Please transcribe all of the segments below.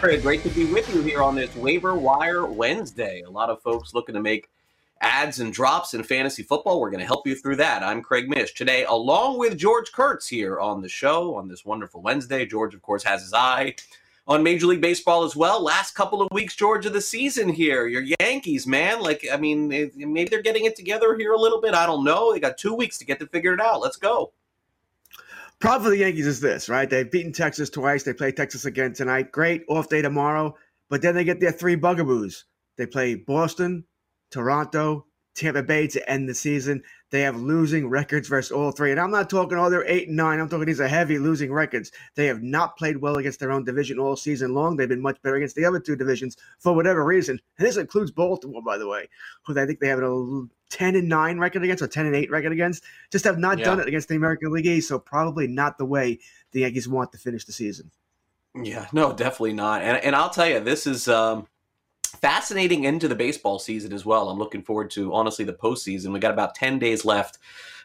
Great. Great to be with you here on this Waiver Wire Wednesday. A lot of folks looking to make ads and drops in fantasy football. We're going to help you through that. I'm Craig Mish. Today, along with George Kurtz here on the show on this wonderful Wednesday. George, of course, has his eye on Major League Baseball as well. Last couple of weeks, George, of the season here. Your Yankees, man. Maybe they're getting it together here a little bit. I don't know. They got 2 weeks to get to figure it out. Let's go. Problem for the Yankees is this, right? They've beaten Texas twice. They play Texas again tonight. Great off day tomorrow. But then they get their three bugaboos. They play Boston, Toronto, Tampa Bay to end the season. They have losing records versus all three. And I'm not talking, they're 8-9. I'm talking these are heavy losing records. They have not played well against their own division all season long. They've been much better against the other two divisions for whatever reason. And this includes Baltimore, by the way, who I think they have a 10-9 record against or 10-8 record against. Just have not done it against the American League East, so probably not the way the Yankees want to finish the season. Yeah, no, definitely not. And I'll tell you, this is fascinating into the baseball season as well. I'm looking forward to, honestly, the postseason. We got about 10 days left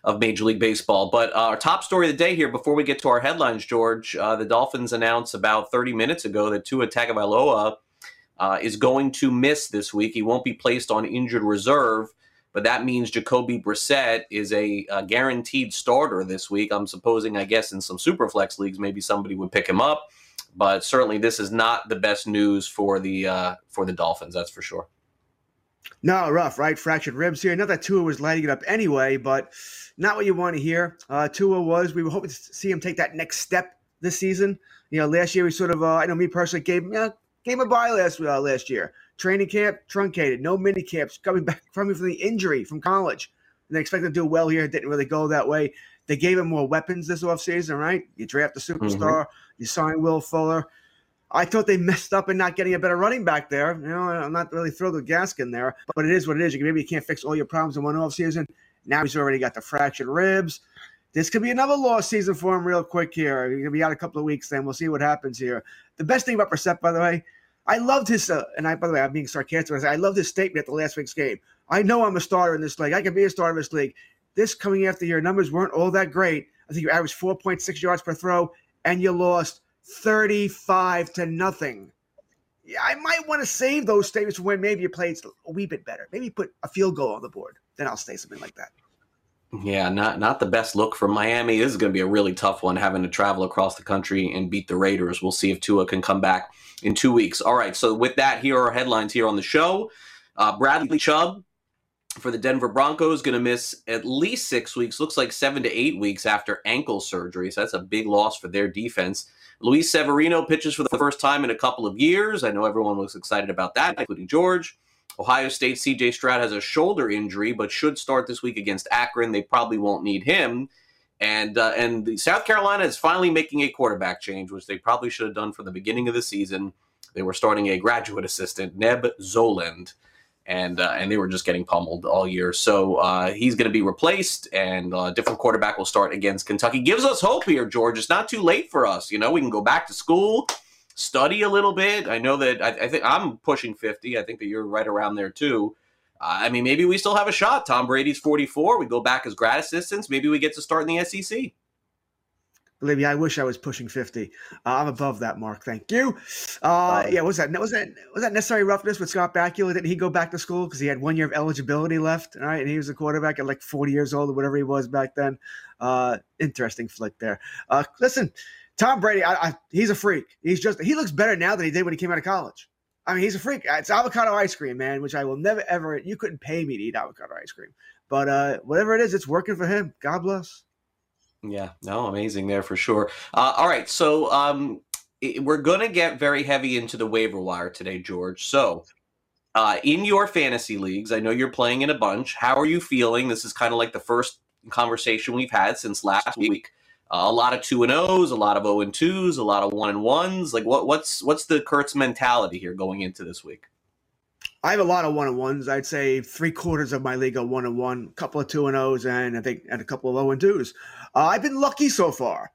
of Major League Baseball. But our top story of the day here, before we get to our headlines, George, the Dolphins announced about 30 minutes ago that Tua Tagovailoa is going to miss this week. He won't be placed on injured reserve, but that means Jacoby Brissett is a guaranteed starter this week. I'm supposing, I guess, in some Superflex leagues, maybe somebody would pick him up. But certainly this is not the best news for the Dolphins, that's for sure. No, rough, right? Fractured ribs here. Not that Tua was lighting it up anyway, but not what you want to hear. We were hoping to see him take that next step this season. Last year we sort of, I know me personally, gave him a bye last year. Training camp, truncated, no mini camps, coming back from the injury from college. And they expected to do well here. It didn't really go that way. They gave him more weapons this offseason, right? You draft a superstar. Mm-hmm. You sign Will Fuller. I thought they messed up in not getting a better running back there. I'm not really thrilled with Gaskin there, but it is what it is. Maybe you can't fix all your problems in one offseason. Now he's already got the fractured ribs. This could be another lost season for him real quick here. He's going to be out a couple of weeks, then we'll see what happens here. The best thing about Brissett, by the way, I loved his I'm being sarcastic. I loved his statement at the last week's game. I know I'm a starter in this league. I can be a starter in this league. This coming after your numbers weren't all that great. I think you averaged 4.6 yards per throw, and you lost 35-0. Yeah, I might want to save those statements for when maybe you played a wee bit better. Maybe put a field goal on the board. Then I'll say something like that. Yeah, not the best look for Miami. This is going to be a really tough one, having to travel across the country and beat the Raiders. We'll see if Tua can come back in 2 weeks. All right, so with that, here are our headlines here on the show. Bradley Chubb for the Denver Broncos, going to miss at least 6 weeks, looks like 7 to 8 weeks after ankle surgery. So that's a big loss for their defense. Luis Severino pitches for the first time in a couple of years. I know everyone was excited about that, including George. Ohio State C.J. Stroud has a shoulder injury, but should start this week against Akron. They probably won't need him. And South Carolina is finally making a quarterback change, which they probably should have done from the beginning of the season. They were starting a graduate assistant, Neb Zoland. And they were just getting pummeled all year. So he's going to be replaced, and a different quarterback will start against Kentucky. Gives us hope here, George. It's not too late for us. We can go back to school, study a little bit. I know that I think I'm pushing 50. I think that you're right around there, too. Maybe we still have a shot. Tom Brady's 44. We go back as grad assistants. Maybe we get to start in the SEC. Believe me, I wish I was pushing 50. I'm above that mark. Thank you. Was that necessary roughness with Scott Bakula? Didn't he go back to school because he had 1 year of eligibility left? All right, and he was a quarterback at like 40 years old or whatever he was back then. Interesting flick there. Listen, Tom Brady, he's a freak. He looks better now than he did when he came out of college. I mean, he's a freak. It's avocado ice cream, man, which I will never, ever – you couldn't pay me to eat avocado ice cream. But whatever it is, it's working for him. God bless. Yeah, no, amazing there for sure. All right, so we're going to get very heavy into the waiver wire today, George. So in your fantasy leagues, I know you're playing in a bunch. How are you feeling? This is kind of like the first conversation we've had since last week. A lot of 2-0s, a lot of 0-2s, a lot of 1-1s. Like, what's the Kurtz mentality here going into this week? I have a lot of 1-1s. I'd say 3/4 of my league are 1-1, a couple of 2-0s, and I think a couple of 0-2s. I've been lucky so far,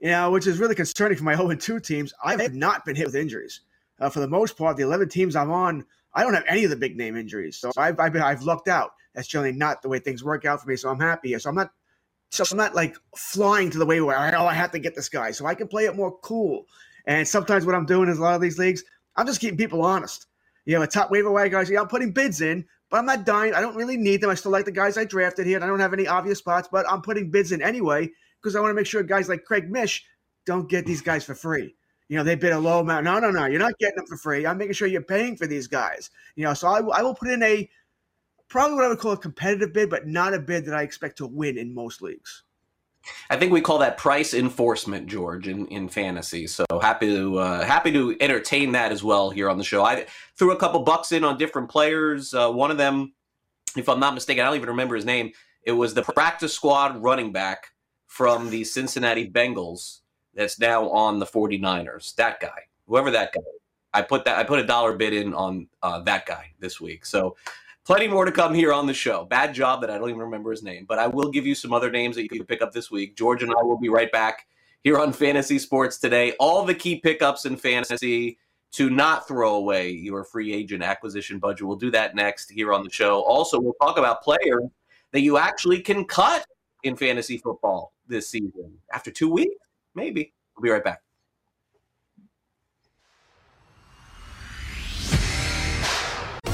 you know, which is really concerning for my 0-2 teams. I have not been hit with injuries for the most part. The 11 teams I'm on, I don't have any of the big name injuries, so I've lucked out. That's generally not the way things work out for me, so I'm happy. So I'm not like flying to the waiver wire. Oh, I have to get this guy. So I can play it more cool. And sometimes what I'm doing is a lot of these leagues, I'm just keeping people honest. You know, a top waiver wire guys, yeah, I'm putting bids in, but I'm not dying. I don't really need them. I still like the guys I drafted here, and I don't have any obvious spots, but I'm putting bids in anyway because I want to make sure guys like Craig Mish don't get these guys for free. You know, they bid a low amount. No, you're not getting them for free. I'm making sure you're paying for these guys. You know, so I will put in a – probably what I would call a competitive bid, but not a bid that I expect to win in most leagues. I think we call that price enforcement, George, in fantasy. So happy to entertain that as well here on the show. I threw a couple bucks in on different players. One of them, if I'm not mistaken, I don't even remember his name. It was the practice squad running back from the Cincinnati Bengals that's now on the 49ers. That guy, whoever that guy, I put a dollar bid in on that guy this week. So. Plenty more to come here on the show. Bad job that I don't even remember his name, but I will give you some other names that you can pick up this week. George and I will be right back here on Fantasy Sports Today. All the key pickups in fantasy to not throw away your free agent acquisition budget. We'll do that next here on the show. Also, we'll talk about players that you actually can cut in fantasy football this season. After 2 weeks, maybe. We'll be right back.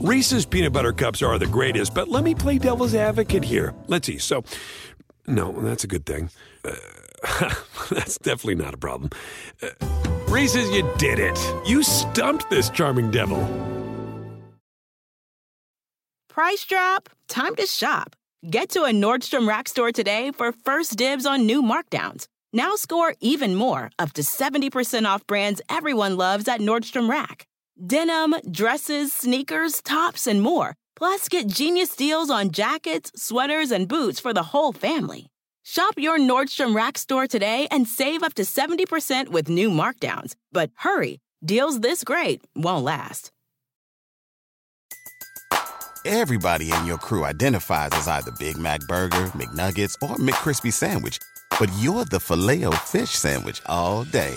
Reese's Peanut Butter Cups are the greatest, but let me play devil's advocate here. Let's see. So, no, that's a good thing. That's definitely not a problem. Reese's, you did it. You stumped this charming devil. Price drop. Time to shop. Get to a Nordstrom Rack store today for first dibs on new markdowns. Now score even more, up to 70% off brands everyone loves at Nordstrom Rack. Denim, dresses, sneakers, tops, and more. Plus, get genius deals on jackets, sweaters, and boots for the whole family. Shop your Nordstrom Rack store today and save up to 70% with new markdowns. But hurry, deals this great won't last. Everybody in your crew identifies as either Big Mac Burger, McNuggets, or McCrispy Sandwich. But you're the Filet-O-Fish Sandwich all day.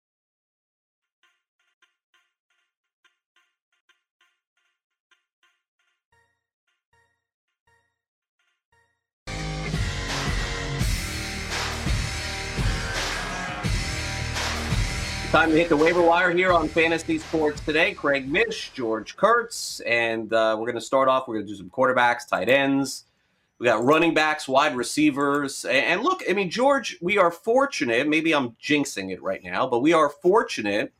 Time to hit the waiver wire here on Fantasy Sports Today. Craig Mish, George Kurtz, and we're going to start off. We're going to do some quarterbacks, tight ends. We got running backs, wide receivers. And look, I mean, George, we are fortunate. Maybe I'm jinxing it right now, but we are fortunate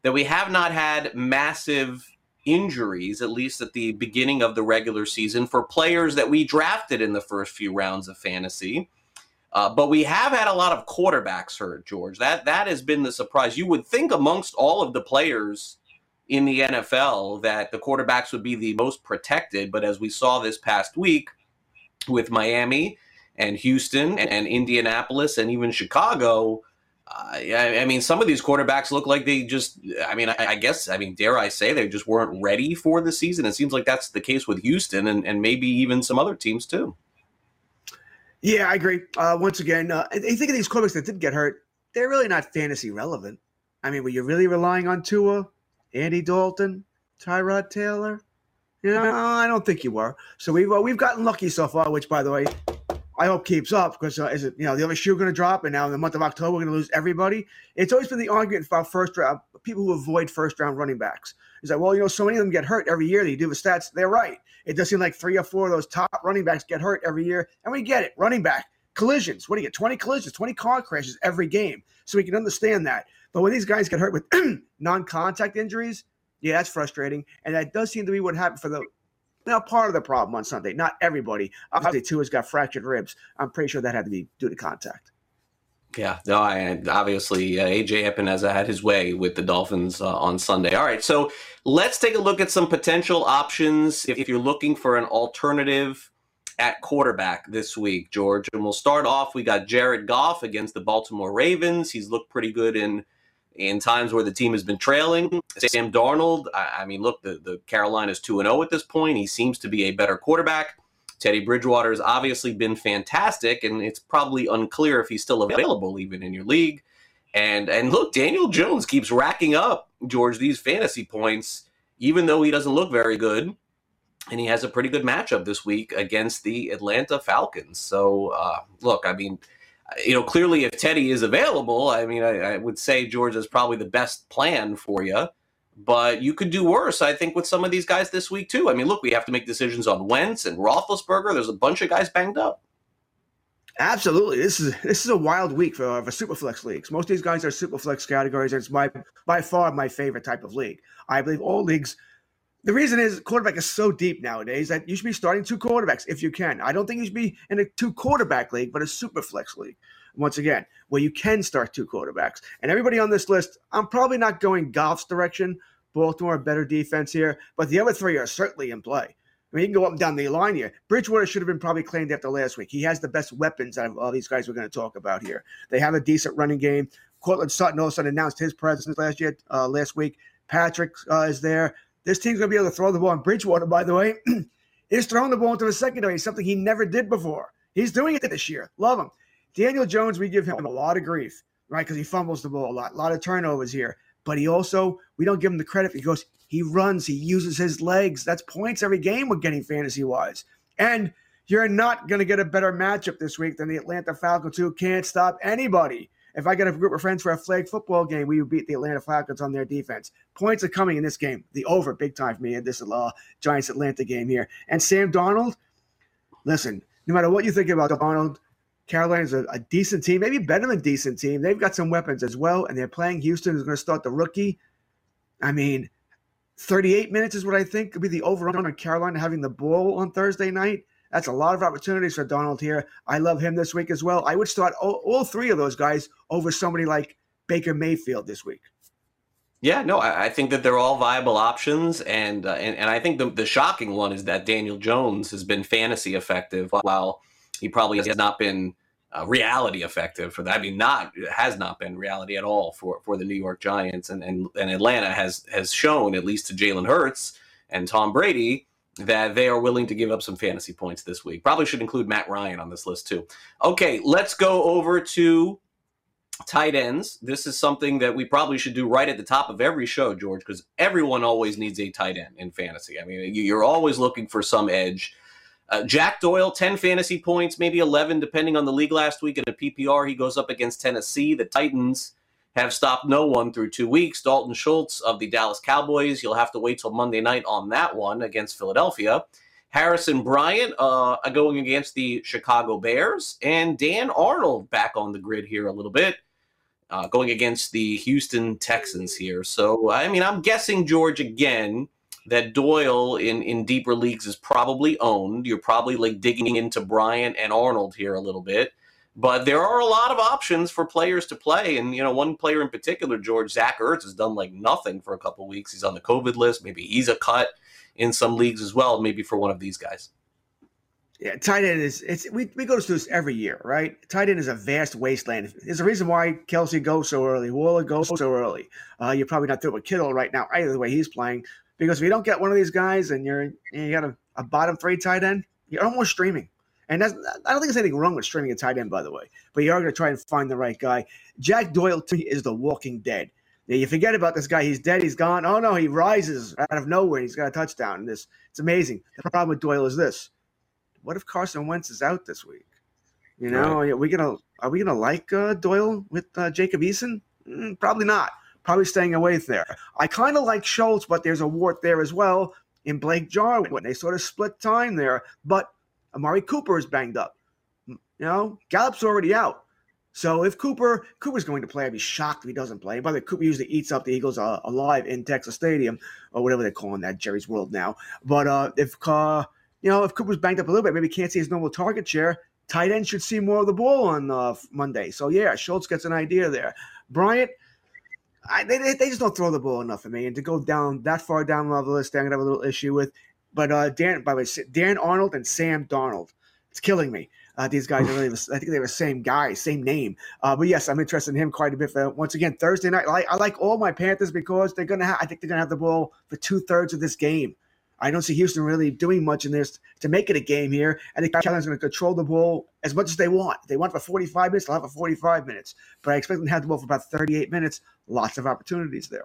that we have not had massive injuries, at least at the beginning of the regular season, for players that we drafted in the first few rounds of fantasy. But we have had a lot of quarterbacks hurt, George. That has been the surprise. You would think amongst all of the players in the NFL that the quarterbacks would be the most protected. But as we saw this past week with Miami and Houston and Indianapolis and even Chicago, I mean, some of these quarterbacks look like they just, dare I say, they just weren't ready for the season. It seems like that's the case with Houston and maybe even some other teams too. Yeah, I agree. Once again, I think of these quarterbacks that did get hurt, they're really not fantasy relevant. I mean, were you really relying on Tua, Andy Dalton, Tyrod Taylor? You know, I don't think you were. So we've gotten lucky so far, which, by the way, I hope keeps up because the other shoe going to drop, and now in the month of October we're going to lose everybody. It's always been the argument about first round people who avoid first round running backs. It's like, well, so many of them get hurt every year. You do the stats, they're right. It does seem like 3 or 4 of those top running backs get hurt every year, and we get it. Running back collisions. What do you get? 20 collisions, 20 car crashes every game. So we can understand that. But when these guys get hurt with non-contact injuries, yeah, that's frustrating, and that does seem to be what happened for the. Now, part of the problem on Sunday, not everybody. Obviously, Tua's got fractured ribs. I'm pretty sure that had to be due to contact. Yeah, no, obviously, A.J. Epineza had his way with the Dolphins on Sunday. All right, so let's take a look at some potential options if you're looking for an alternative at quarterback this week, George. And we'll start off, we got Jared Goff against the Baltimore Ravens. He's looked pretty good in times where the team has been trailing. Sam Darnold, the Carolina's 2-0 at this point. He seems to be a better quarterback. Teddy Bridgewater has obviously been fantastic, and it's probably unclear if he's still available even in your league. And look, Daniel Jones keeps racking up, George, these fantasy points, even though he doesn't look very good, and he has a pretty good matchup this week against the Atlanta Falcons. So, clearly if Teddy is available, I would say, George, is probably the best plan for you. But you could do worse, I think, with some of these guys this week, too. I mean, look, we have to make decisions on Wentz and Roethlisberger. There's a bunch of guys banged up. Absolutely. This is a wild week for Superflex leagues. Most of these guys are Superflex categories, and it's by far my favorite type of league. I believe all leagues – the reason is quarterback is so deep nowadays that you should be starting 2 quarterbacks if you can. I don't think you should be in a 2-quarterback league, but a super flex league, once again, where you can start 2 quarterbacks. And everybody on this list, I'm probably not going Goff's direction. Baltimore, better defense here. But the other 3 are certainly in play. I mean, you can go up and down the line here. Bridgewater should have been probably claimed after last week. He has the best weapons out of all these guys we're going to talk about here. They have a decent running game. Courtland Sutton all of a sudden announced his presence last week. Patrick is there. This team's going to be able to throw the ball. And Bridgewater, by the way, is throwing the ball into the secondary, something he never did before. He's doing it this year. Love him. Daniel Jones, we give him a lot of grief, right, because he fumbles the ball a lot of turnovers here. But he also, we don't give him the credit because he runs, he uses his legs. That's points every game we're getting fantasy-wise. And you're not going to get a better matchup this week than the Atlanta Falcons, who can't stop anybody. If I got a group of friends for a flag football game, we would beat the Atlanta Falcons on their defense. Points are coming in this game. The over, big time for me in this Giants-Atlanta game here. And Sam Darnold, listen, no matter what you think about Darnold, Carolina's a decent team, maybe better than decent team. They've got some weapons as well, and they're playing Houston, who's going to start the rookie. 38 minutes is what I think could be the over-under on Carolina having the ball on Thursday night. That's a lot of opportunities for Darnold here. I love him this week as well. I would start all 3 of those guys over somebody like Baker Mayfield this week. Yeah, no, I think that they're all viable options. And I think the shocking one is that Daniel Jones has been fantasy effective while he probably has not been reality effective for that. Has not been reality at all for the New York Giants. And Atlanta has shown, at least to Jalen Hurts and Tom Brady, that they are willing to give up some fantasy points this week. Probably should include Matt Ryan on this list too. Okay, let's go over to tight ends. This is something that we probably should do right at the top of every show, George, because everyone always needs a tight end in fantasy. You're always looking for some edge. Jack Doyle, 10 fantasy points, maybe 11, depending on the league last week. In a PPR, he goes up against Tennessee. The Titans have stopped no one through 2 weeks. Dalton Schultz of the Dallas Cowboys. You'll have to wait till Monday night on that one against Philadelphia. Harrison Bryant going against the Chicago Bears. And Dan Arnold back on the grid here a little bit, going against the Houston Texans here. So, I'm guessing, George, again, that Doyle in deeper leagues is probably owned. You're probably like digging into Bryant and Arnold here a little bit. But there are a lot of options for players to play. And, one player in particular, George, Zach Ertz, has done like nothing for a couple weeks. He's on the COVID list. Maybe he's a cut in some leagues as well, maybe for one of these guys. Yeah, tight end is we go through this every year, right? Tight end is a vast wasteland. There's a reason why Kelsey goes so early, Waller goes so early. You're probably not through with Kittle right now, either the way he's playing, because if you don't get one of these guys and you got a bottom three tight end, you're almost streaming. And that's, I don't think there's anything wrong with streaming a tight end, by the way, but you are going to try and find the right guy. Jack Doyle is the walking dead. Now, you forget about this guy. He's dead. He's gone. Oh, no, he rises out of nowhere. He's got a touchdown. It's amazing. The problem with Doyle is this. What if Carson Wentz is out this week? You know, right. Are we gonna like Doyle with Jacob Eason? Probably not. Probably staying away there. I kind of like Schultz, but there's a wart there as well in Blake Jarwin. They sort of split time there, but Amari Cooper is banged up. You know, Gallup's already out. So if Cooper's going to play, I'd be shocked if he doesn't play. By the way, Cooper usually eats up the Eagles alive in Texas Stadium or whatever they're calling that, Jerry's World now. But if Cooper's banged up a little bit, maybe can't see his normal target share, tight end should see more of the ball on Monday. So, yeah, Schultz gets an idea there. Bryant, they just don't throw the ball enough for me. And to go down that far down the list, I'm going to have a little issue with. But Dan Arnold and Sam Darnold, it's killing me. These guys, I think they were the same guy, same name. But, yes, I'm interested in him quite a bit. Once again, Thursday night, I like all my Panthers because they're going to I think they're going to have the ball for two-thirds of this game. I don't see Houston really doing much in this to make it a game here. I think Carolina's going to control the ball as much as they want. If they want for 45 minutes, they'll have for 45 minutes. But I expect them to have the ball for about 38 minutes. Lots of opportunities there.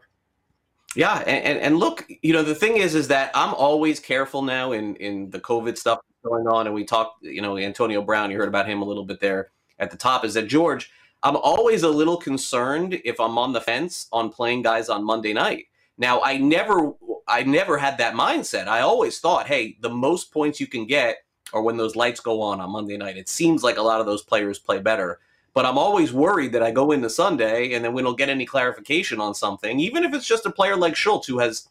Yeah, and look, you know, the thing is that I'm always careful now in the COVID stuff going on. And we talked, you know, Antonio Brown, you heard about him a little bit there at the top, is that, George, I'm always a little concerned if I'm on the fence on playing guys on Monday night. Now, I never had that mindset. I always thought, hey, the most points you can get are when those lights go on Monday night. It seems like a lot of those players play better. But I'm always worried that I go into Sunday and then we don't get any clarification on something, even if it's just a player like Schultz who has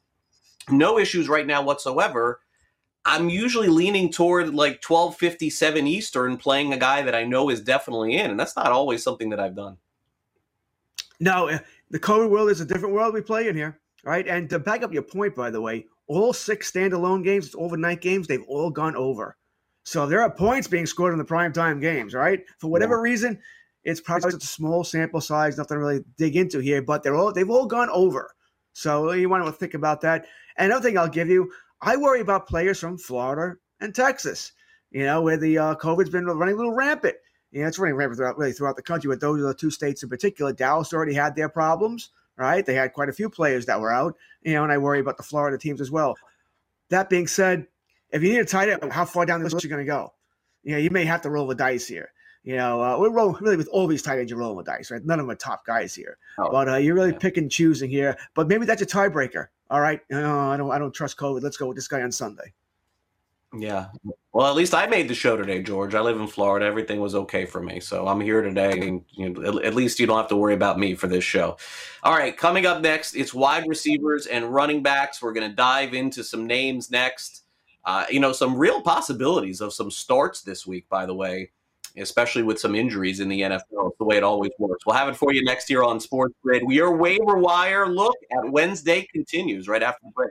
no issues right now whatsoever. I'm usually leaning toward like 12:57 Eastern playing a guy that I know is definitely in, and that's not always something that I've done. No, the COVID world is a different world we play in here. Right, and to back up your point, by the way, all six standalone games, it's overnight games, they've all gone over. So there are points being scored in the primetime games, right? For whatever reason, it's probably such a small sample size, nothing to really dig into here, but they've all gone over. So you want to think about that. And another thing I'll give you, I worry about players from Florida and Texas, you know, where the COVID's been running a little rampant. You know, it's running rampant throughout the country, but those are the two states in particular. Dallas already had their problems. Right, they had quite a few players that were out, you know, and I worry about the Florida teams as well. That being said, if you need a tight end, how far down this list you're going to go? You know, you may have to roll the dice here. You know, we're rolling really with all these tight ends. You're rolling the dice, right? None of them are top guys here, but you're really picking and choosing here. But maybe that's a tiebreaker. All right, I don't trust COVID. Let's go with this guy on Sunday. Yeah. Well, at least I made the show today, George. I live in Florida. Everything was okay for me. So I'm here today, and you know, at least you don't have to worry about me for this show. All right, coming up next, it's wide receivers and running backs. We're going to dive into some names next. You know, some real possibilities of some starts this week, by the way, especially with some injuries in the NFL, the way it always works. We'll have it for you next year on Sports Grid. Your waiver wire look at Wednesday continues right after the break.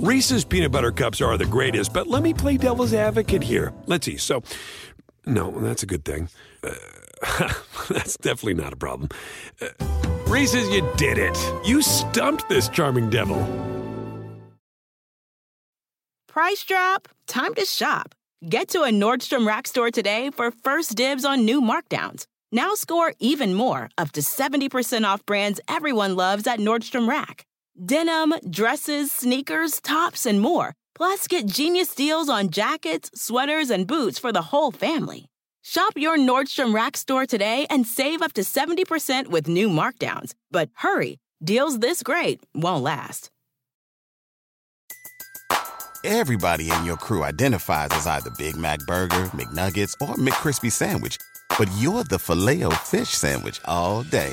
Reese's Peanut Butter Cups are the greatest, but let me play devil's advocate here. Let's see. So, no, that's a good thing. That's definitely not a problem. Reese's, you did it. You stumped this charming devil. Price drop. Time to shop. Get to a Nordstrom Rack store today for first dibs on new markdowns. Now score even more, up to 70% off brands everyone loves at Nordstrom Rack. Denim, dresses, sneakers, tops, and more. Plus, get genius deals on jackets, sweaters, and boots for the whole family. Shop your Nordstrom Rack store today and save up to 70% with new markdowns. But hurry, deals this great won't last. Everybody in your crew identifies as either Big Mac Burger, McNuggets, or McCrispy Sandwich. But you're the Filet-O-Fish Sandwich all day.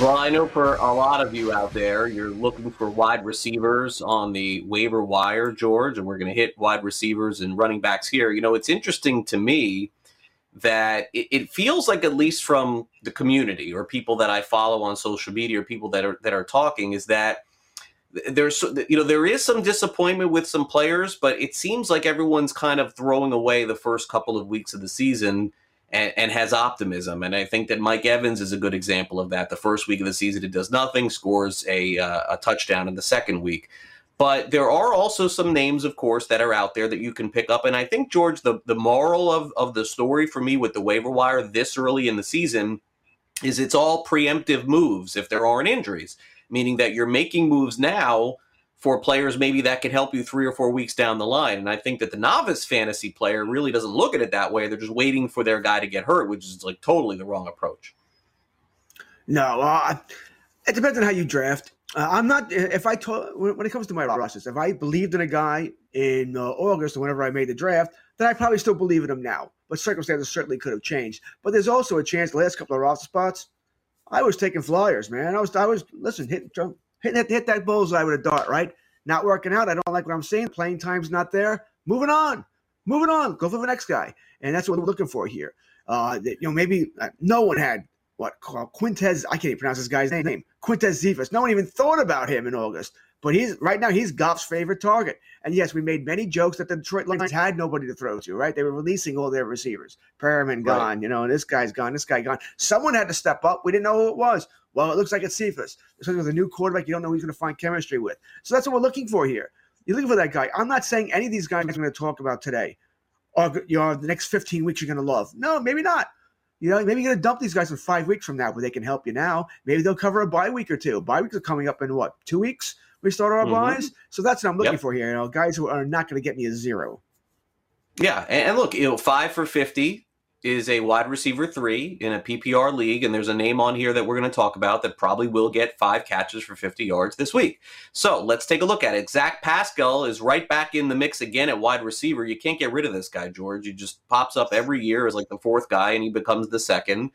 Well, I know for a lot of you out there, you're looking for wide receivers on the waiver wire, George, and we're going to hit wide receivers and running backs here. You know, it's interesting to me that it feels like, at least from the community or people that I follow on social media or people that are talking, is that there is some disappointment with some players, but it seems like everyone's kind of throwing away the first couple of weeks of the season and has optimism. And I think that Mike Evans is a good example of that. The first week of the season, he does nothing, scores a touchdown in the second week. But there are also some names, of course, that are out there that you can pick up. And I think, George, the moral of the story for me with the waiver wire this early in the season is it's all preemptive moves if there aren't injuries, meaning that you're making moves now for players maybe that could help you 3 or 4 weeks down the line. And I think that the novice fantasy player really doesn't look at it that way. They're just waiting for their guy to get hurt, which is like totally the wrong approach. No, it depends on how you draft. When it comes to my rosters, if I believed in a guy in August or whenever I made the draft, then I probably still believe in him now. But circumstances certainly could have changed. But there's also a chance the last couple of roster spots, I was taking flyers, man. Hit that bullseye with a dart, right? Not working out. I don't like what I'm seeing. Playing time's not there. Moving on. Go for the next guy. And that's what we're looking for here. No one had Quintez. I can't even pronounce this guy's name. Quintez Cephus. No one even thought about him in August. But right now he's Goff's favorite target. And yes, we made many jokes that the Detroit Lions had nobody to throw to, right? They were releasing all their receivers. Perriman gone, and this guy's gone, this guy gone. Someone had to step up. We didn't know who it was. Well, it looks like it's Cephus. It's like with a new quarterback, you don't know who he's going to find chemistry with. So that's what we're looking for here. You're looking for that guy. I'm not saying any of these guys I'm going to talk about today or the next 15 weeks you're going to love. No, maybe not. Maybe you're going to dump these guys in 5 weeks from now, but they can help you now. Maybe they'll cover a bye week or two. Bye weeks are coming up in 2 weeks? We start our buys. So that's what I'm looking for here. Guys who are not going to get me a zero. Yeah. And look, 5 for 50 is a wide receiver 3 in a PPR league. And there's a name on here that we're going to talk about that probably will get 5 catches for 50 yards this week. So let's take a look at it. Zach Pascal is right back in the mix again at wide receiver. You can't get rid of this guy, George. He just pops up every year as like the 4th guy and he becomes the 2nd.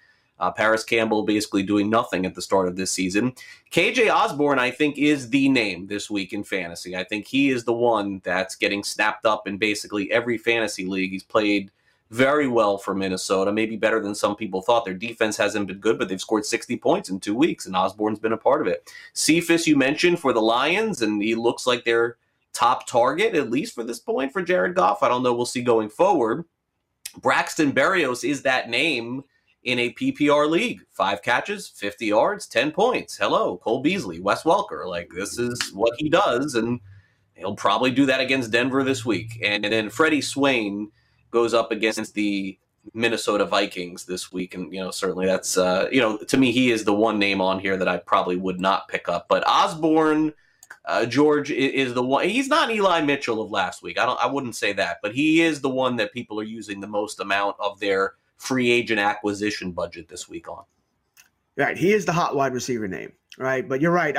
Paris Campbell basically doing nothing at the start of this season. K.J. Osborn, I think, is the name this week in fantasy. I think he is the one that's getting snapped up in basically every fantasy league. He's played very well for Minnesota, maybe better than some people thought. Their defense hasn't been good, but they've scored 60 points in 2 weeks, and Osborne's been a part of it. Cephus, you mentioned, for the Lions, and he looks like their top target, at least for this point, for Jared Goff. I don't know. We'll see going forward. Braxton Berrios is that name in a PPR league. 5 catches, 50 yards, 10 points. Hello, Cole Beasley, Wes Welker. Like, this is what he does, and he'll probably do that against Denver this week. And then Freddie Swain goes up against the Minnesota Vikings this week, and, certainly that's, to me, he is the one name on here that I probably would not pick up. But Osborne, George, is the one. He's not Eli Mitchell of last week. I wouldn't say that, but he is the one that people are using the most amount of their free agent acquisition budget this week on. Right. He is the hot wide receiver name, right? But you're right.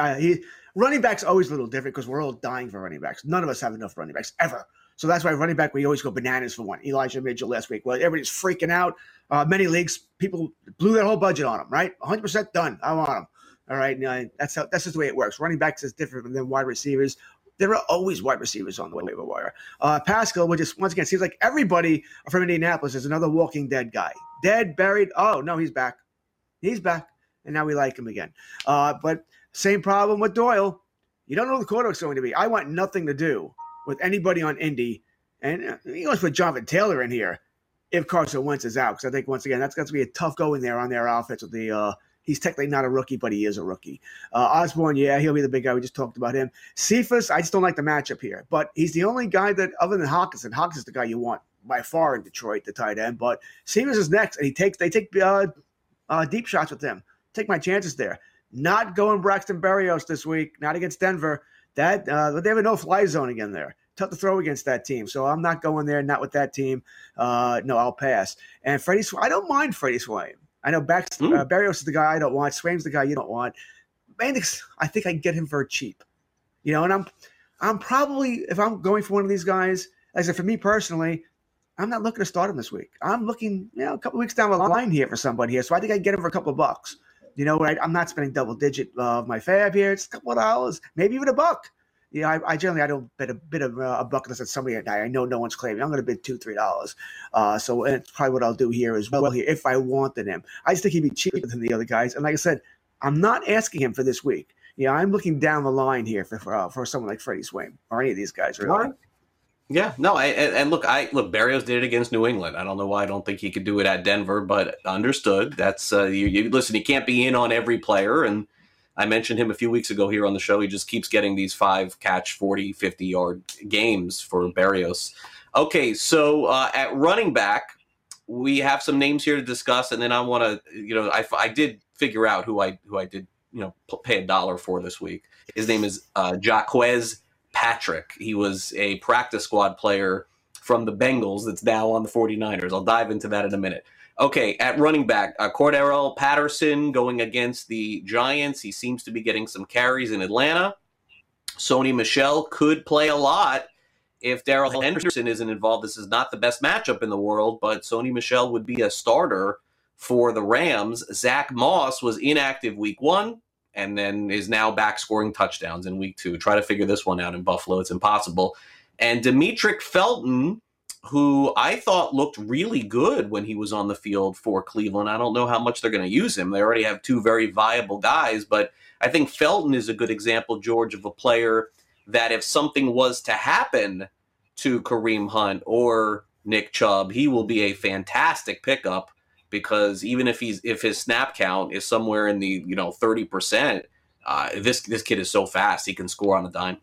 Running back's always a little different because we're all dying for running backs. None of us have enough running backs ever. So that's why running back, we always go bananas for one. Elijah Mitchell last week. Well, everybody's freaking out. Many leagues, people blew their whole budget on him, right? 100% done. I want him. All right. And that's just the way it works. Running backs is different than wide receivers. There are always wide receivers on the waiver wire. Pascal, which is, once again, seems like everybody from Indianapolis is another Walking Dead guy. Dead, buried. Oh, no, he's back. And now we like him again. But same problem with Doyle. You don't know who the quarterback's going to be. I want nothing to do with anybody on Indy. And you always put Jonathan Taylor in here if Carson Wentz is out. Because I think, once again, that's going to be a tough go in there on their offense with the He's technically not a rookie, but he is a rookie. Osborn, yeah, he'll be the big guy. We just talked about him. Cephus, I just don't like the matchup here. But he's the only guy that, other than Hawkinson, Hawkinson's the guy you want by far in Detroit, the tight end. But Cephus is next, and they take deep shots with him. Take my chances there. Not going Braxton Berrios this week, not against Denver. They have a no-fly zone again there. Tough to throw against that team. So I'm not going there, not with that team. No, I'll pass. And Freddie Swain, I don't mind Freddie Swain. I know Berrios is the guy I don't want. Swain's the guy you don't want. Bandix, I think I can get him for cheap. You know, and I'm probably, if I'm going for one of these guys, as I said, for me personally, I'm not looking to start him this week. I'm looking, you know, a couple of weeks down the line here for somebody here. So I think I can get him for a couple of bucks. You know, I'm not spending double-digit of my fab here. It's a couple of dollars, maybe even a buck. Yeah, I generally don't bet a bit of a buck unless it's somebody I know no one's claiming. I'm going to bid $2-3. So it's probably what I'll do here as well here if I wanted him. I just think he'd be cheaper than the other guys. And like I said, I'm not asking him for this week. Yeah, I'm looking down the line here for someone like Freddie Swain or any of these guys. Really. Right. Yeah, no, look, Berrios did it against New England. I don't know why I don't think he could do it at Denver, but understood. That's listen, you can't be in on every player, and I mentioned him a few weeks ago here on the show. He just keeps getting these 5-catch, 40, 50-yard games for Berrios. Okay, so at running back, we have some names here to discuss, and then I want to, you know, I did figure out who I did, you know, pay $1 for this week. His name is Jaquez Patrick. He was a practice squad player from the Bengals that's now on the 49ers. I'll dive into that in a minute. Okay, at running back, Cordarrelle Patterson going against the Giants. He seems to be getting some carries in Atlanta. Sonny Michel could play a lot if Darrell Henderson isn't involved. This is not the best matchup in the world, but Sonny Michel would be a starter for the Rams. Zach Moss was inactive week one and then is now back scoring touchdowns in week two. Try to figure this one out in Buffalo. It's impossible. And Demetric Felton, who I thought looked really good when he was on the field for Cleveland. I don't know how much they're going to use him. They already have two very viable guys, but I think Felton is a good example, George, of a player that if something was to happen to Kareem Hunt or Nick Chubb, he will be a fantastic pickup because even if his snap count is somewhere in the 30%, this kid is so fast he can score on a dime.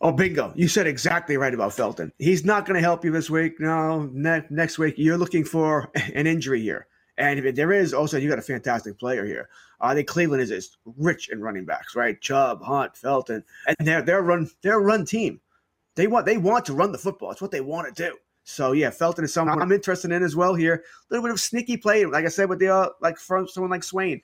Oh, bingo. You said exactly right about Felton. He's not going to help you this week. No, next week you're looking for an injury here. And if there is, also you got a fantastic player here. The Cleveland is rich in running backs, right? Chubb, Hunt, Felton. And they're a run team. They want to run the football. It's what they want to do. So, yeah, Felton is someone I'm interested in as well here. A little bit of sneaky play, like I said, with from someone like Swain.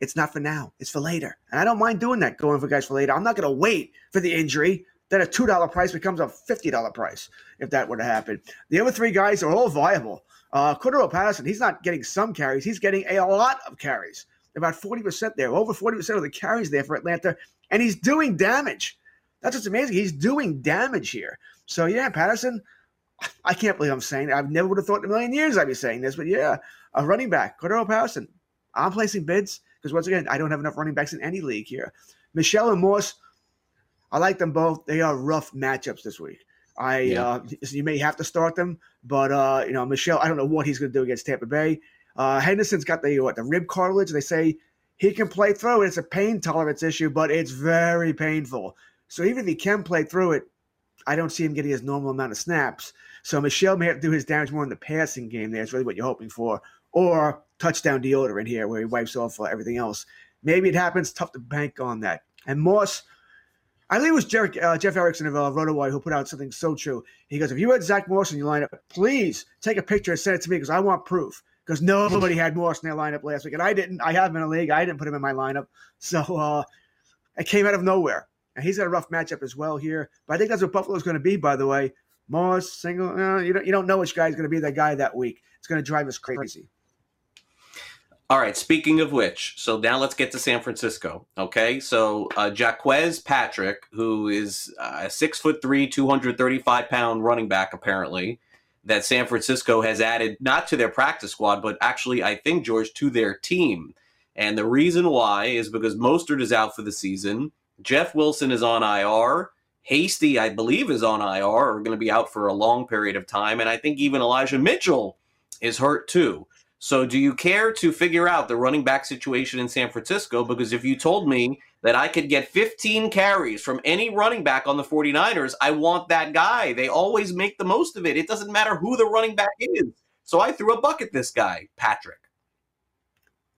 It's not for now. It's for later. And I don't mind doing that, going for guys for later. I'm not going to wait for the injury. Then a $2 price becomes a $50 price if that were to happen. The other three guys are all viable. Cordarrelle Patterson, he's not getting some carries. He's getting a lot of carries, about 40% there, over 40% of the carries there for Atlanta. And he's doing damage. That's what's amazing. He's doing damage here. So, yeah, Patterson, I can't believe I'm saying that. I never would have thought in a million years I'd be saying this. But, yeah, a running back, Cordarrelle Patterson. I'm placing bids. Because, once again, I don't have enough running backs in any league here. Michel and Morse, I like them both. They are rough matchups this week. You may have to start them, but, Michel, I don't know what he's going to do against Tampa Bay. Henderson's got the rib cartilage. They say he can play through it. It's a pain tolerance issue, but it's very painful. So even if he can play through it, I don't see him getting his normal amount of snaps. So Michel may have to do his damage more in the passing game there. It's really what you're hoping for. Or touchdown deodorant here where he wipes off everything else. Maybe it happens. Tough to bank on that. And Moss, I believe it was Jeff Erickson of Rotowire who put out something so true. He goes, if you had Zach Moss in your lineup, please take a picture and send it to me because I want proof. Because nobody had Moss in their lineup last week. And I didn't. I have him in a league. I didn't put him in my lineup. So it came out of nowhere. And he's got a rough matchup as well here. But I think that's what Buffalo's going to be, by the way. Moss, single. You don't know which guy's going to be that guy that week. It's going to drive us crazy. All right, speaking of which, so now let's get to San Francisco, okay? So Jaquez Patrick, who is a 6'3", 235-pound running back, apparently, that San Francisco has added not to their practice squad, but actually, I think, George, to their team. And the reason why is because Mostert is out for the season. Jeff Wilson is on IR. Hasty, I believe, is on IR or going to be out for a long period of time. And I think even Elijah Mitchell is hurt, too. So do you care to figure out the running back situation in San Francisco? Because if you told me that I could get 15 carries from any running back on the 49ers, I want that guy. They always make the most of it. It doesn't matter who the running back is. So I threw a buck at this guy, Patrick.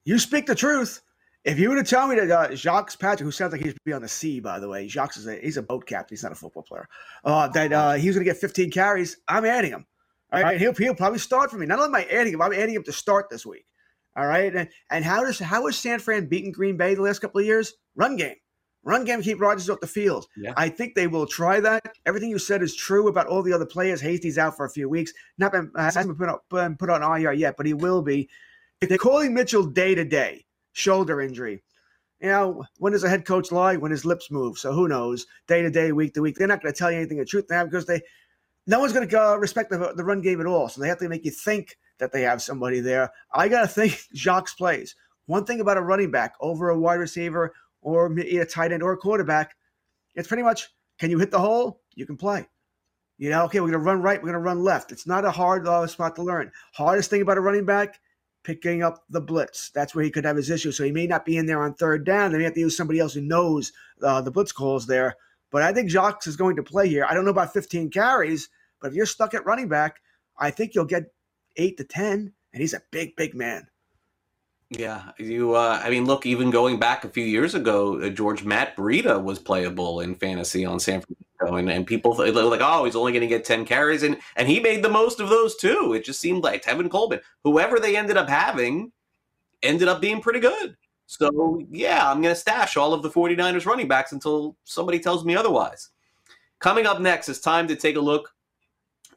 You speak the truth. If you were to tell me that Jaquez Patrick, who sounds like he should be on the sea, by the way, Jaquez is he's a boat captain. He's not a football player. That he was going to get 15 carries, I'm adding him. All right, and he'll probably start for me. Not only am I adding him, I'm adding him to start this week. All right, and how has San Fran beaten Green Bay the last couple of years? Run game. Run game, keep Rodgers off the field. Yeah. I think they will try that. Everything you said is true about all the other players. Hasty's out for a few weeks. Hasn't been put on IR yet, but he will be. They're calling Mitchell day-to-day. Shoulder injury. You know, when does a head coach lie? When his lips move. So who knows? Day to day, week to week. They're not going to tell you anything of truth now because no one's going to respect the run game at all. So they have to make you think that they have somebody there. I got to think Jaquez plays. One thing about a running back over a wide receiver or a tight end or a quarterback, it's pretty much, can you hit the hole? You can play. You know, okay, we're going to run right. We're going to run left. It's not a hard spot to learn. Hardest thing about a running back, picking up the blitz. That's where he could have his issue. So he may not be in there on third down. They may have to use somebody else who knows the blitz calls there. But I think Jaquez is going to play here. I don't know about 15 carries, but if you're stuck at running back, I think you'll get 8 to 10, and he's a big, big man. Yeah, you. I mean, look, even going back a few years ago, Matt Breida was playable in fantasy on San Francisco, and people were like, oh, he's only going to get 10 carries, and he made the most of those too. It just seemed like Tevin Coleman, whoever they ended up having, ended up being pretty good. So, yeah, I'm going to stash all of the 49ers running backs until somebody tells me otherwise. Coming up next, it's time to take a look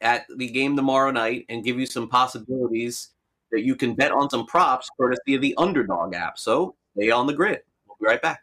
at the game tomorrow night and give you some possibilities that you can bet on some props courtesy of the Underdog app. So stay on the grid. We'll be right back.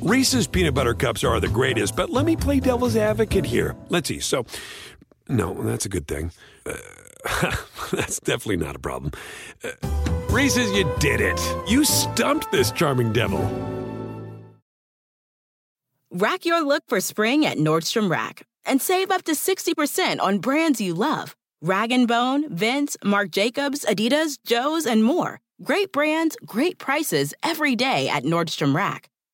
Reese's Peanut Butter Cups are the greatest, but let me play devil's advocate here. Let's see. So, no, that's a good thing. That's definitely not a problem. Reese's, you did it. You stumped this charming devil. Rack your look for spring at Nordstrom Rack and save up to 60% on brands you love. Rag & Bone, Vince, Marc Jacobs, Adidas, Joe's, and more. Great brands, great prices every day at Nordstrom Rack.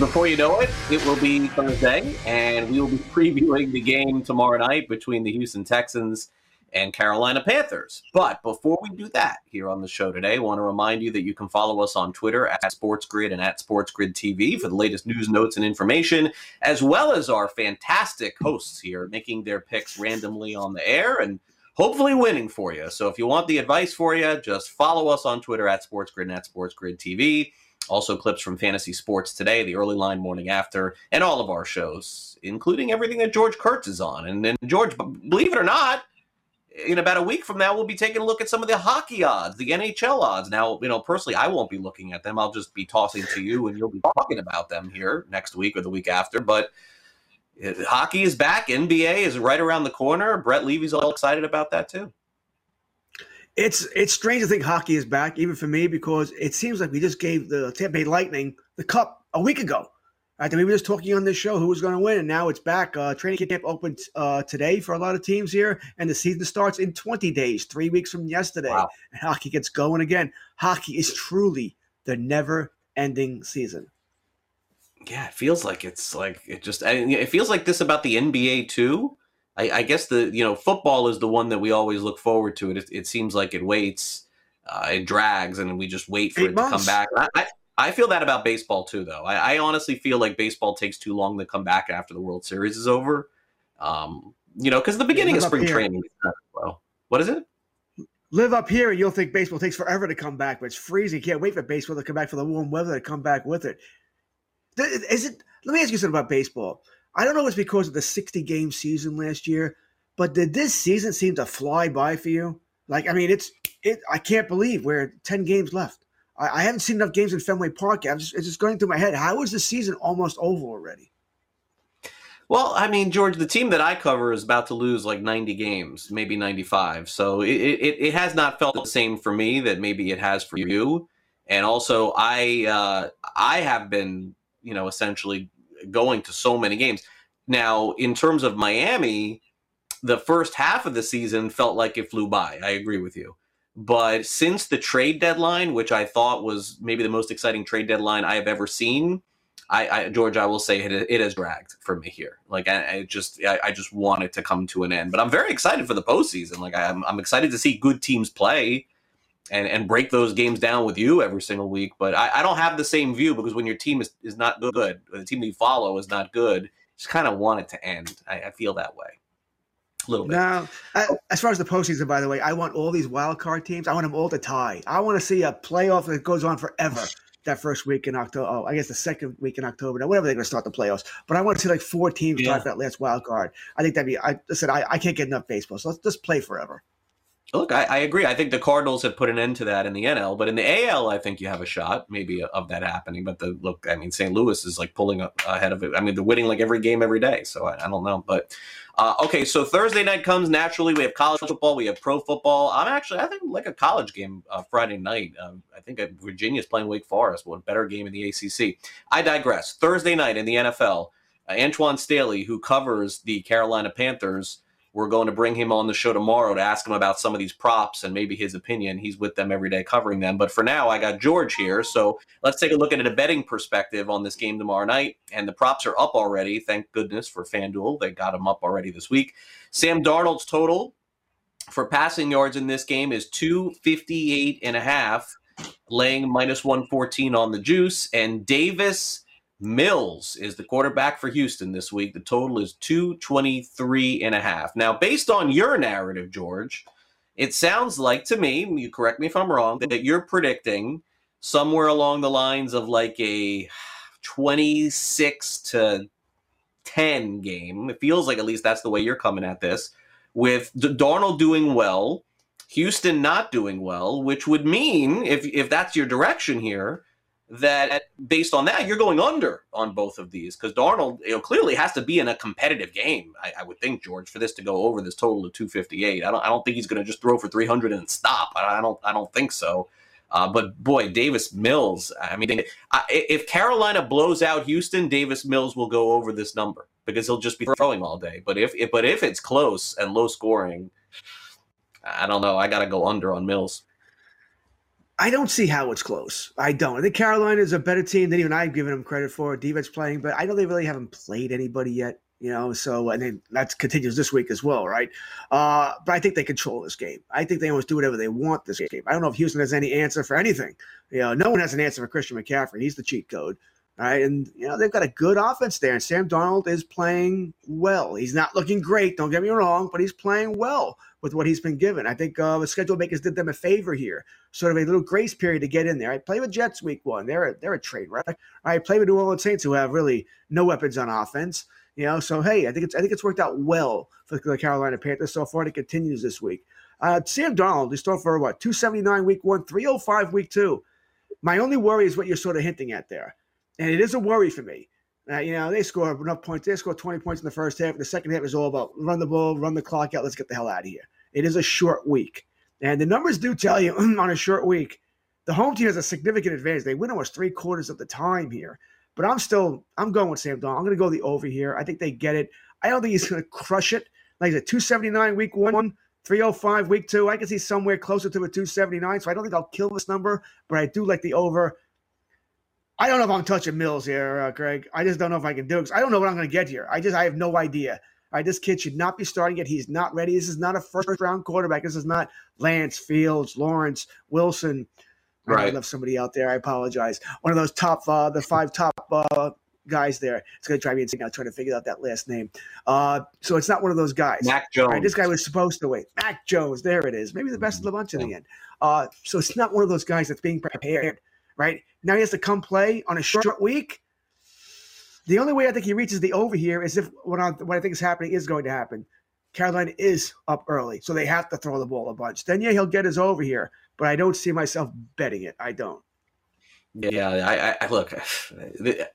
Before you know it, it will be Thursday, and we will be previewing the game tomorrow night between the Houston Texans and Carolina Panthers. But before we do that here on the show today, I want to remind you that you can follow us on Twitter at SportsGrid and at SportsGridTV for the latest news, notes, and information, as well as our fantastic hosts here making their picks randomly on the air and hopefully winning for you. So if you want the advice for you, just follow us on Twitter at SportsGrid and at SportsGridTV. Also clips from Fantasy Sports Today, The Early Line, Morning After, and all of our shows, including everything that George Kurtz is on. And George, believe it or not, in about a week from now, we'll be taking a look at some of the hockey odds, the NHL odds. Now, you know, personally, I won't be looking at them. I'll just be tossing to you, and you'll be talking about them here next week or the week after. But hockey is back. NBA is right around the corner. Brett Levy's all excited about that too. It's strange to think hockey is back, even for me, because it seems like we just gave the Tampa Bay Lightning the cup a week ago. All right, we were just talking on this show who was going to win, and now it's back. Training camp opened today for a lot of teams here, and the season starts in 20 days, 3 weeks from yesterday. Wow. And hockey gets going again. Hockey is truly the never-ending season. Yeah, it feels like it's like it just. It feels like this about the NBA too. I guess football is the one that we always look forward to. It seems like it waits, it drags, and we just wait for it to come back. I feel that about baseball, too, though. I honestly feel like baseball takes too long to come back after the World Series is over. Because the beginning of spring training is tough, bro. What is it? Live up here, and you'll think baseball takes forever to come back, but it's freezing. You can't wait for baseball to come back, for the warm weather to come back with it. Let me ask you something about baseball. I don't know if it's because of the 60-game season last year, but did this season seem to fly by for you? I can't believe we're 10 games left. I haven't seen enough games in Fenway Park. It's just going through my head. How is the season almost over already? Well, George, the team that I cover is about to lose like 90 games, maybe 95. So it has not felt the same for me that maybe it has for you. And also, I have been, essentially going to so many games. Now, in terms of Miami, the first half of the season felt like it flew by. I agree with you. But since the trade deadline, which I thought was maybe the most exciting trade deadline I have ever seen, George, I will say it has dragged for me here. Like I just want it to come to an end. But I'm very excited for the postseason. Like I'm excited to see good teams play and break those games down with you every single week. But I don't have the same view because when your team is not good, or the team that you follow is not good, you just kind of want it to end. I feel that way. Little bit. Now, as far as the postseason, by the way, I want all these wild card teams. I want them all to tie. I want to see a playoff that goes on forever. That first week in October, the second week in October, now whenever they're going to start the playoffs. But I want to see like four teams tie for that last wild card. I think that'd be. I can't get enough baseball, so let's just play forever. Look, I agree. I think the Cardinals have put an end to that in the NL, but in the AL, I think you have a shot maybe of that happening. But St. Louis is like pulling up ahead of it. They're winning like every game every day. So I don't know. But okay, so Thursday night comes naturally. We have college football. We have pro football. I think like a college game Friday night. I think Virginia's playing Wake Forest. What better game in the ACC? I digress. Thursday night in the NFL, Antoine Staley, who covers the Carolina Panthers. We're going to bring him on the show tomorrow to ask him about some of these props and maybe his opinion. He's with them every day covering them. But for now, I got George here. So let's take a look at a betting perspective on this game tomorrow night. And the props are up already. Thank goodness for FanDuel. They got them up already this week. Sam Darnold's total for passing yards in this game is 258.5, laying -114 on the juice. And Davis Mills is the quarterback for Houston this week. The total is 223.5. Now, based on your narrative, George, it sounds like to me, you correct me if I'm wrong, that you're predicting somewhere along the lines of like a 26-10 game. It feels like at least that's the way you're coming at this, with Darnold doing well, Houston not doing well, which would mean, if that's your direction here, that based on that, you're going under on both of these because Darnold clearly has to be in a competitive game, I would think, George, for this to go over this total of 258. I don't think he's going to just throw for 300 and stop. I don't think so. But, boy, Davis Mills, if Carolina blows out Houston, Davis Mills will go over this number because he'll just be throwing all day. But if it's close and low scoring, I don't know. I got to go under on Mills. I don't see how it's close. I don't. I think Carolina is a better team than even I've given them credit for. D-Vet's playing, but I know they really haven't played anybody yet, so, and then that continues this week as well, right? But I think they control this game. I think they almost do whatever they want this game. I don't know if Houston has any answer for anything. No one has an answer for Christian McCaffrey. He's the cheat code, all right? And, they've got a good offense there, and Sam Darnold is playing well. He's not looking great, don't get me wrong, but he's playing well with what he's been given. I think the schedule makers did them a favor here, sort of a little grace period to get in there. I play with Jets week one. They're a train wreck. I play with New Orleans Saints, who have really no weapons on offense. So hey, I think it's worked out well for the Carolina Panthers so far. It continues this week. Sam Darnold, he's thrown for what, 279 week one, 305 week two. My only worry is what you're sort of hinting at there, and it is a worry for me. They score enough points. They score 20 points in the first half. The second half is all about run the ball, run the clock out. Let's get the hell out of here. It is a short week. And the numbers do tell you on a short week, the home team has a significant advantage. They win almost 3/4 of the time here. But I'm going with Sam Darnold. I'm going to go the over here. I think they get it. I don't think he's going to crush it. Like I said, 279 week one, 305 week two. I can see somewhere closer to a 279. So I don't think I'll kill this number, but I do like the over. I don't know if I'm touching Mills here, Craig. I just don't know if I can do it. I don't know what I'm going to get here. I have no idea. All right, this kid should not be starting yet. He's not ready. This is not a first-round quarterback. This is not Lance, Fields, Lawrence, Wilson. Right. I left somebody out there. I apologize. One of those top guys there. It's going to drive me insane now trying to figure out that last name. So it's not one of those guys. Mac Jones. Right, this guy was supposed to wait. Mac Jones. There it is. Maybe the best of the bunch in the end. So it's not one of those guys that's being prepared. Right? Now he has to come play on a short week. The only way I think he reaches the over here is if what I think is happening is going to happen. Carolina is up early, so they have to throw the ball a bunch. Then, yeah, he'll get his over here, but I don't see myself betting it. I don't. Yeah, I look,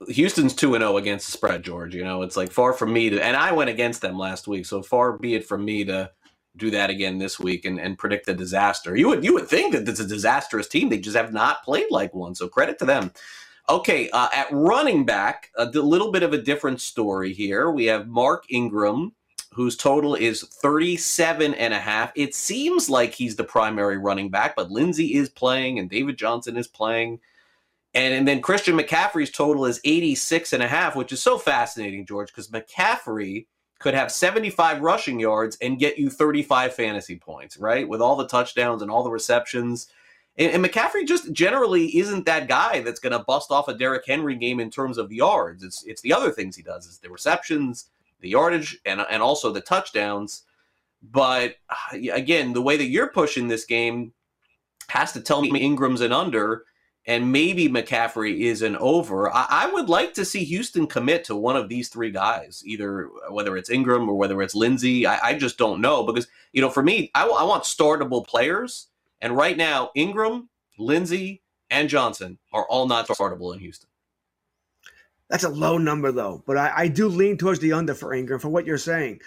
Houston's 2-0 against the spread, George. It's like far from me to – and I went against them last week, so far be it from me to do that again this week and predict a disaster. You would think that it's a disastrous team. They just have not played like one, so credit to them. Okay, at running back, a little bit of a different story here. We have Mark Ingram, whose total is 37.5. It seems like he's the primary running back, but Lindsey is playing and David Johnson is playing. And then Christian McCaffrey's total is 86.5, which is so fascinating, George, because McCaffrey could have 75 rushing yards and get you 35 fantasy points, right? With all the touchdowns and all the receptions. And McCaffrey just generally isn't that guy that's going to bust off a Derrick Henry game in terms of yards. It's the other things he does. It's the receptions, the yardage, and also the touchdowns. But, again, the way that you're pushing this game has to tell me Ingram's an under and maybe McCaffrey is an over. I would like to see Houston commit to one of these three guys, either whether it's Ingram or whether it's Lindsey. I just don't know because, for me, I want startable players. And right now, Ingram, Lindsey, and Johnson are all not startable in Houston. That's a low number, though. But I do lean towards the under for Ingram for what you're saying.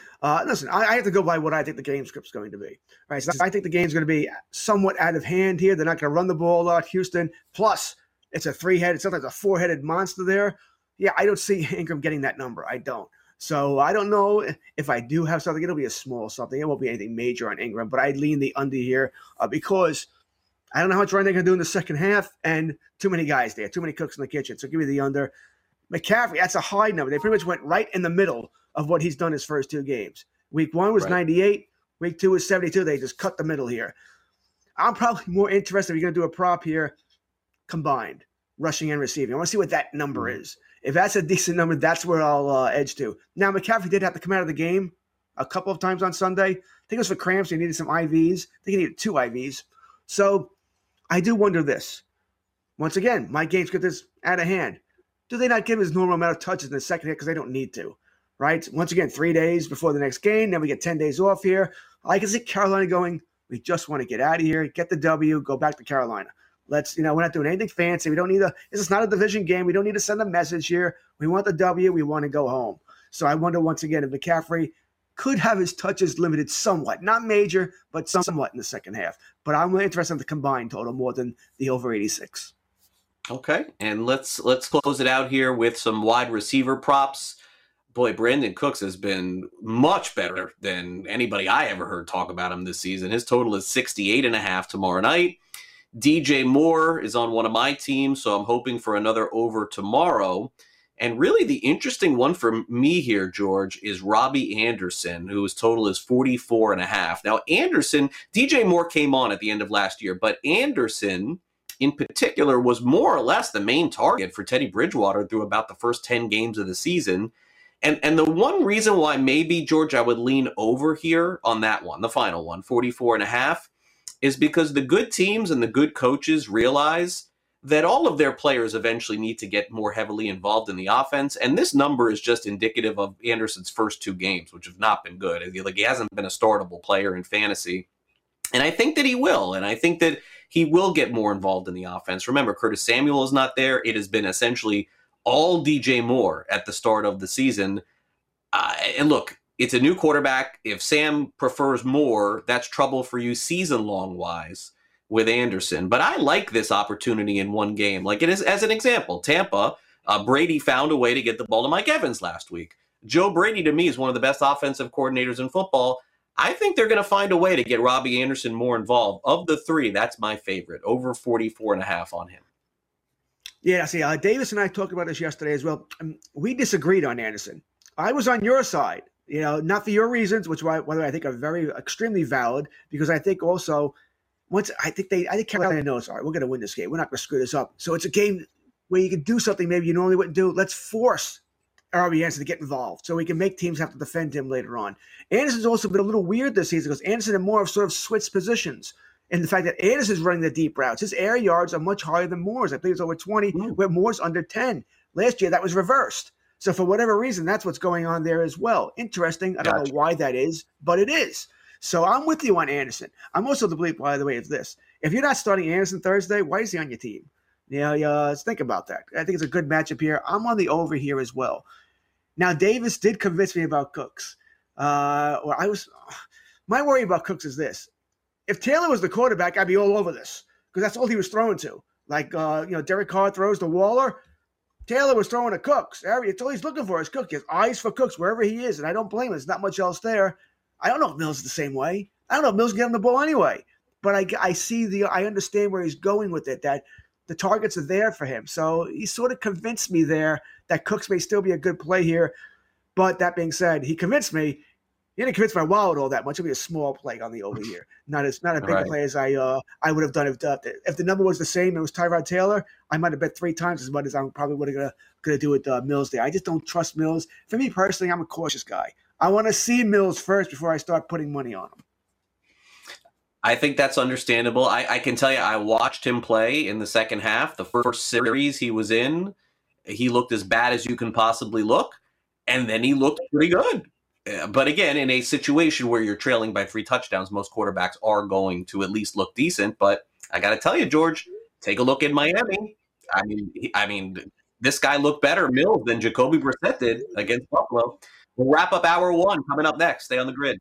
Listen, I have to go by what I think the game script's going to be. Right? So I think the game's going to be somewhat out of hand here. They're not going to run the ball a lot, Houston. Plus, it's a three-headed, sometimes a four-headed monster there. Yeah, I don't see Ingram getting that number. I don't. So I don't know if I do have something. It'll be a small something. It won't be anything major on Ingram, but I lean the under here because I don't know how much running they're going to do in the second half, and too many guys there, too many cooks in the kitchen. So give me the under. McCaffrey, that's a high number. They pretty much went right in the middle of what he's done his first two games. Week one was 98. Week two was 72. They just cut the middle here. I'm probably more interested if you're going to do a prop here combined, rushing and receiving. I want to see what that number is. If that's a decent number, that's where I'll edge to. Now, McCaffrey did have to come out of the game a couple of times on Sunday. I think it was for cramps. He needed some IVs. I think he needed 2 IVs. So I do wonder this. Once again, my games get this out of hand. Do they not give his normal amount of touches in the second half because they don't need to, right? Once again, 3 days before the next game. Then we get 10 days off here. I can see Carolina going, we just want to get out of here, get the W, go back to Carolina. Let's, we're not doing anything fancy. We don't need this is not a division game. We don't need to send a message here. We want the W. We want to go home. So I wonder once again if McCaffrey could have his touches limited somewhat, not major, but somewhat in the second half. But I'm really interested in the combined total more than the over 86. Okay. And let's close it out here with some wide receiver props. Boy, Brandon Cooks has been much better than anybody I ever heard talk about him this season. His total is 68.5 tomorrow night. D.J. Moore is on one of my teams, so I'm hoping for another over tomorrow. And really the interesting one for me here, George, is Robbie Anderson, whose total is 44.5. Now, Anderson, D.J. Moore came on at the end of last year, but Anderson in particular was more or less the main target for Teddy Bridgewater through about the first 10 games of the season. And the one reason why maybe, George, I would lean over here on that one, the final one, 44.5, is because the good teams and the good coaches realize that all of their players eventually need to get more heavily involved in the offense. And this number is just indicative of Anderson's first 2 games, which have not been good. Like, he hasn't been a startable player in fantasy. And I think that he will. And I think that he will get more involved in the offense. Remember, Curtis Samuel is not there. It has been essentially all D.J. Moore at the start of the season. And look, it's a new quarterback. If Sam prefers Moore, that's trouble for you season-long wise with Anderson. But I like this opportunity in one game. Like, it is, as an example, Tampa, Brady found a way to get the ball to Mike Evans last week. Joe Brady, to me, is one of the best offensive coordinators in football. I think they're going to find a way to get Robbie Anderson more involved. Of the three, that's my favorite, over 44.5 on him. Yeah, see, Davis and I talked about this yesterday as well. We disagreed on Anderson. I was on your side, you know, not for your reasons, which by the way I think are very extremely valid, because I think also I think Carolina knows, all right, we're going to win this game. We're not going to screw this up. So it's a game where you can do something maybe you normally wouldn't do. Let's force Robbie Anderson to get involved so we can make teams have to defend him later on. Anderson's also been a little weird this season because Anderson and Moore have sort of switched positions. And the fact that Anderson's running the deep routes, his air yards are much higher than Moore's. I believe it's over 20, where Moore's under 10. Last year, that was reversed. So for whatever reason, that's what's going on there as well. Interesting. I don't know why that is, but it is. So I'm with you on Anderson. I'm also the belief, by the way, of this. If you're not starting Anderson Thursday, why is he on your team? You know, let's think about that. I think it's a good matchup here. I'm on the over here as well. Now, Davis did convince me about Cooks. My worry about Cooks is this. If Taylor was the quarterback, I'd be all over this because that's all he was throwing to. Like, Derek Carr throws to Waller. Taylor was throwing to Cooks. It's all he's looking for is Cooks. He has eyes for Cooks wherever he is, and I don't blame him. There's not much else there. I don't know if Mills is the same way. I don't know if Mills can get him the ball anyway. But I understand where he's going with it, that the targets are there for him. So he sort of convinced me there that Cooks may still be a good play here. But that being said, he convinced me. He didn't convince my wallet all that much. It'll be a small play on the over here. Not a big play as I would have done if the number was the same. It was Tyrod Taylor. I might have bet three times as much as I probably would have gonna do with Mills there. I just don't trust Mills. For me personally, I'm a cautious guy. I want to see Mills first before I start putting money on him. I think that's understandable. I can tell you, I watched him play in the second half. The first series he was in, he looked as bad as you can possibly look, and then he looked pretty good. But again, in a situation where you're trailing by 3 touchdowns, most quarterbacks are going to at least look decent. But I got to tell you, George, take a look at Miami. I mean, this guy looked better, Mills, than Jacoby Brissett did against Buffalo. We'll wrap up hour one coming up next. Stay on the grid.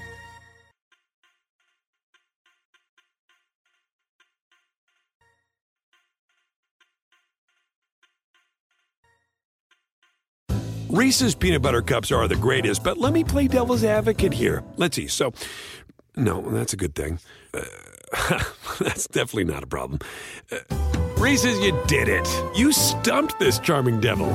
Reese's Peanut Butter Cups are the greatest, but let me play devil's advocate here. Let's see. So, no, that's a good thing. That's definitely not a problem. Reese's, you did it. You stumped this charming devil.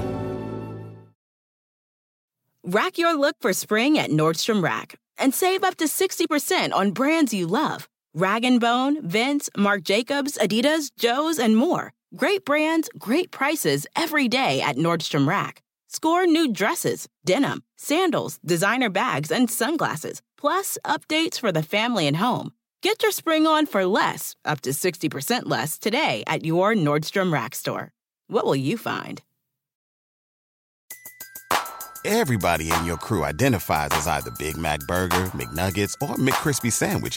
Rack your look for spring at Nordstrom Rack and save up to 60% on brands you love. Rag & Bone, Vince, Marc Jacobs, Adidas, Joe's, and more. Great brands, great prices every day at Nordstrom Rack. Score new dresses, denim, sandals, designer bags, and sunglasses, plus updates for the family and home. Get your spring on for less, up to 60% less, today at your Nordstrom Rack store. What will you find? Everybody in your crew identifies as either Big Mac Burger, McNuggets, or McCrispy Sandwich,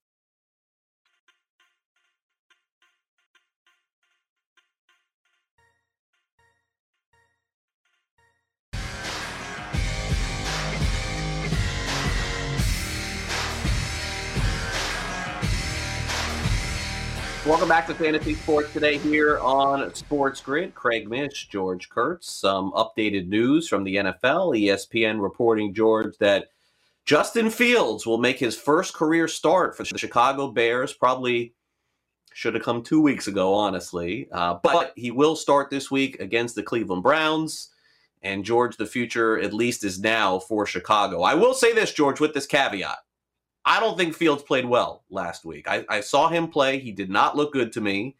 Welcome back to Fantasy Sports Today here on Sports Grid. Craig Mish, George Kurtz. Some updated news from the NFL. ESPN reporting, George, that Justin Fields will make his first career start for the Chicago Bears. Probably Should have come 2 weeks ago, honestly. But he will start this week against the Cleveland Browns. And, George, the future at least is now for Chicago. I will say this, George, with this caveat. I don't think Fields played well last week. I saw him play. He did not look good to me.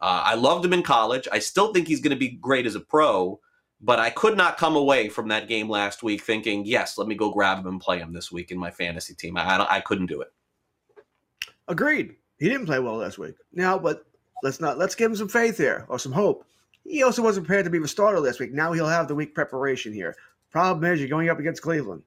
I loved him in college. I still think he's going to be great as a pro, but I could not come away from that game last week thinking, yes, let me go grab him and play him this week in my fantasy team. I couldn't do it. Agreed. He didn't play well last week. Now, but let's give him some faith here or some hope. He also wasn't prepared to be the starter last week. Now he'll have the week preparation here. Problem is, you're going up against Cleveland.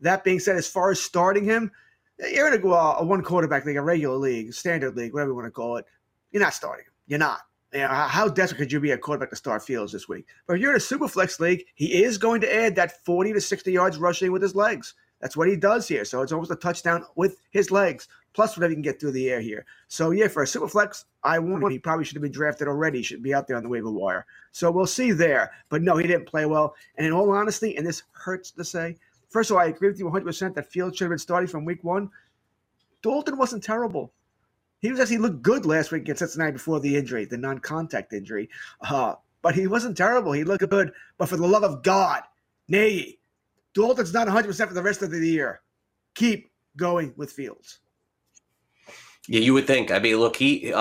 That being said, as far as starting him, you're going to go a one-quarterback league, a regular league, standard league, whatever you want to call it. You're not starting him. You're not. You know, how desperate could you be a quarterback to start Fields this week? But if you're in a superflex league, he is going to add that 40 to 60 yards rushing with his legs. That's what he does here. So it's almost a touchdown with his legs, plus whatever you can get through the air here. So, yeah, for a super flex, I won. He probably should have been drafted already. He should be out there on the waiver wire. So we'll see there. But, no, he didn't play well. And in all honesty, and this hurts to say, first of all, I agree with you 100% that Fields should have been starting from week one. Dalton wasn't terrible. He was actually looked good last week against Cincinnati before the injury, the non-contact injury. But he wasn't terrible. He looked good. But for the love of God, nay, Dalton's not 100% for the rest of the year. Keep going with Fields. Yeah, you would think. I mean, look, he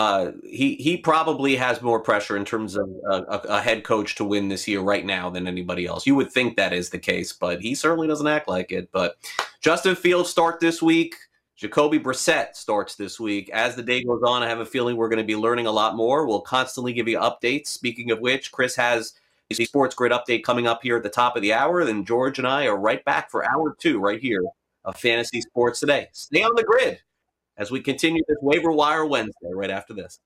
probably has more pressure in terms of a head coach to win this year right now than anybody else. You would think that is the case, but he certainly doesn't act like it. But Justin Fields start this week. Jacoby Brissett starts this week. As the day goes on, I have a feeling we're going to be learning a lot more. We'll constantly give you updates. Speaking of which, Chris has a Sports Grid update coming up here at the top of the hour. Then George and I are right back for hour two right here of Fantasy Sports Today. Stay on the grid as we continue this Waiver Wire Wednesday right after this.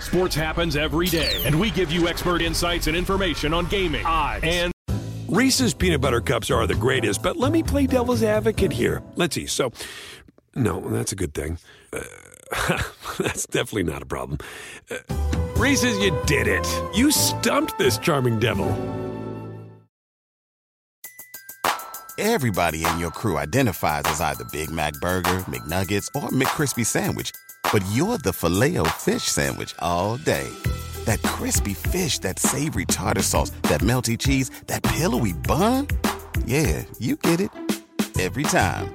Sports happens every day, and we give you expert insights and information on gaming, odds, and Reese's peanut butter cups are the greatest, but let me play devil's advocate here. Let's see. So, no, that's a good thing. That's definitely not a problem. Reese's, you did it. You stumped this charming devil. Everybody in your crew identifies as either Big Mac Burger, McNuggets, or McCrispy Sandwich. But you're the Filet-O-Fish Sandwich all day. That crispy fish, that savory tartar sauce, that melty cheese, that pillowy bun. Yeah, you get it. Every time.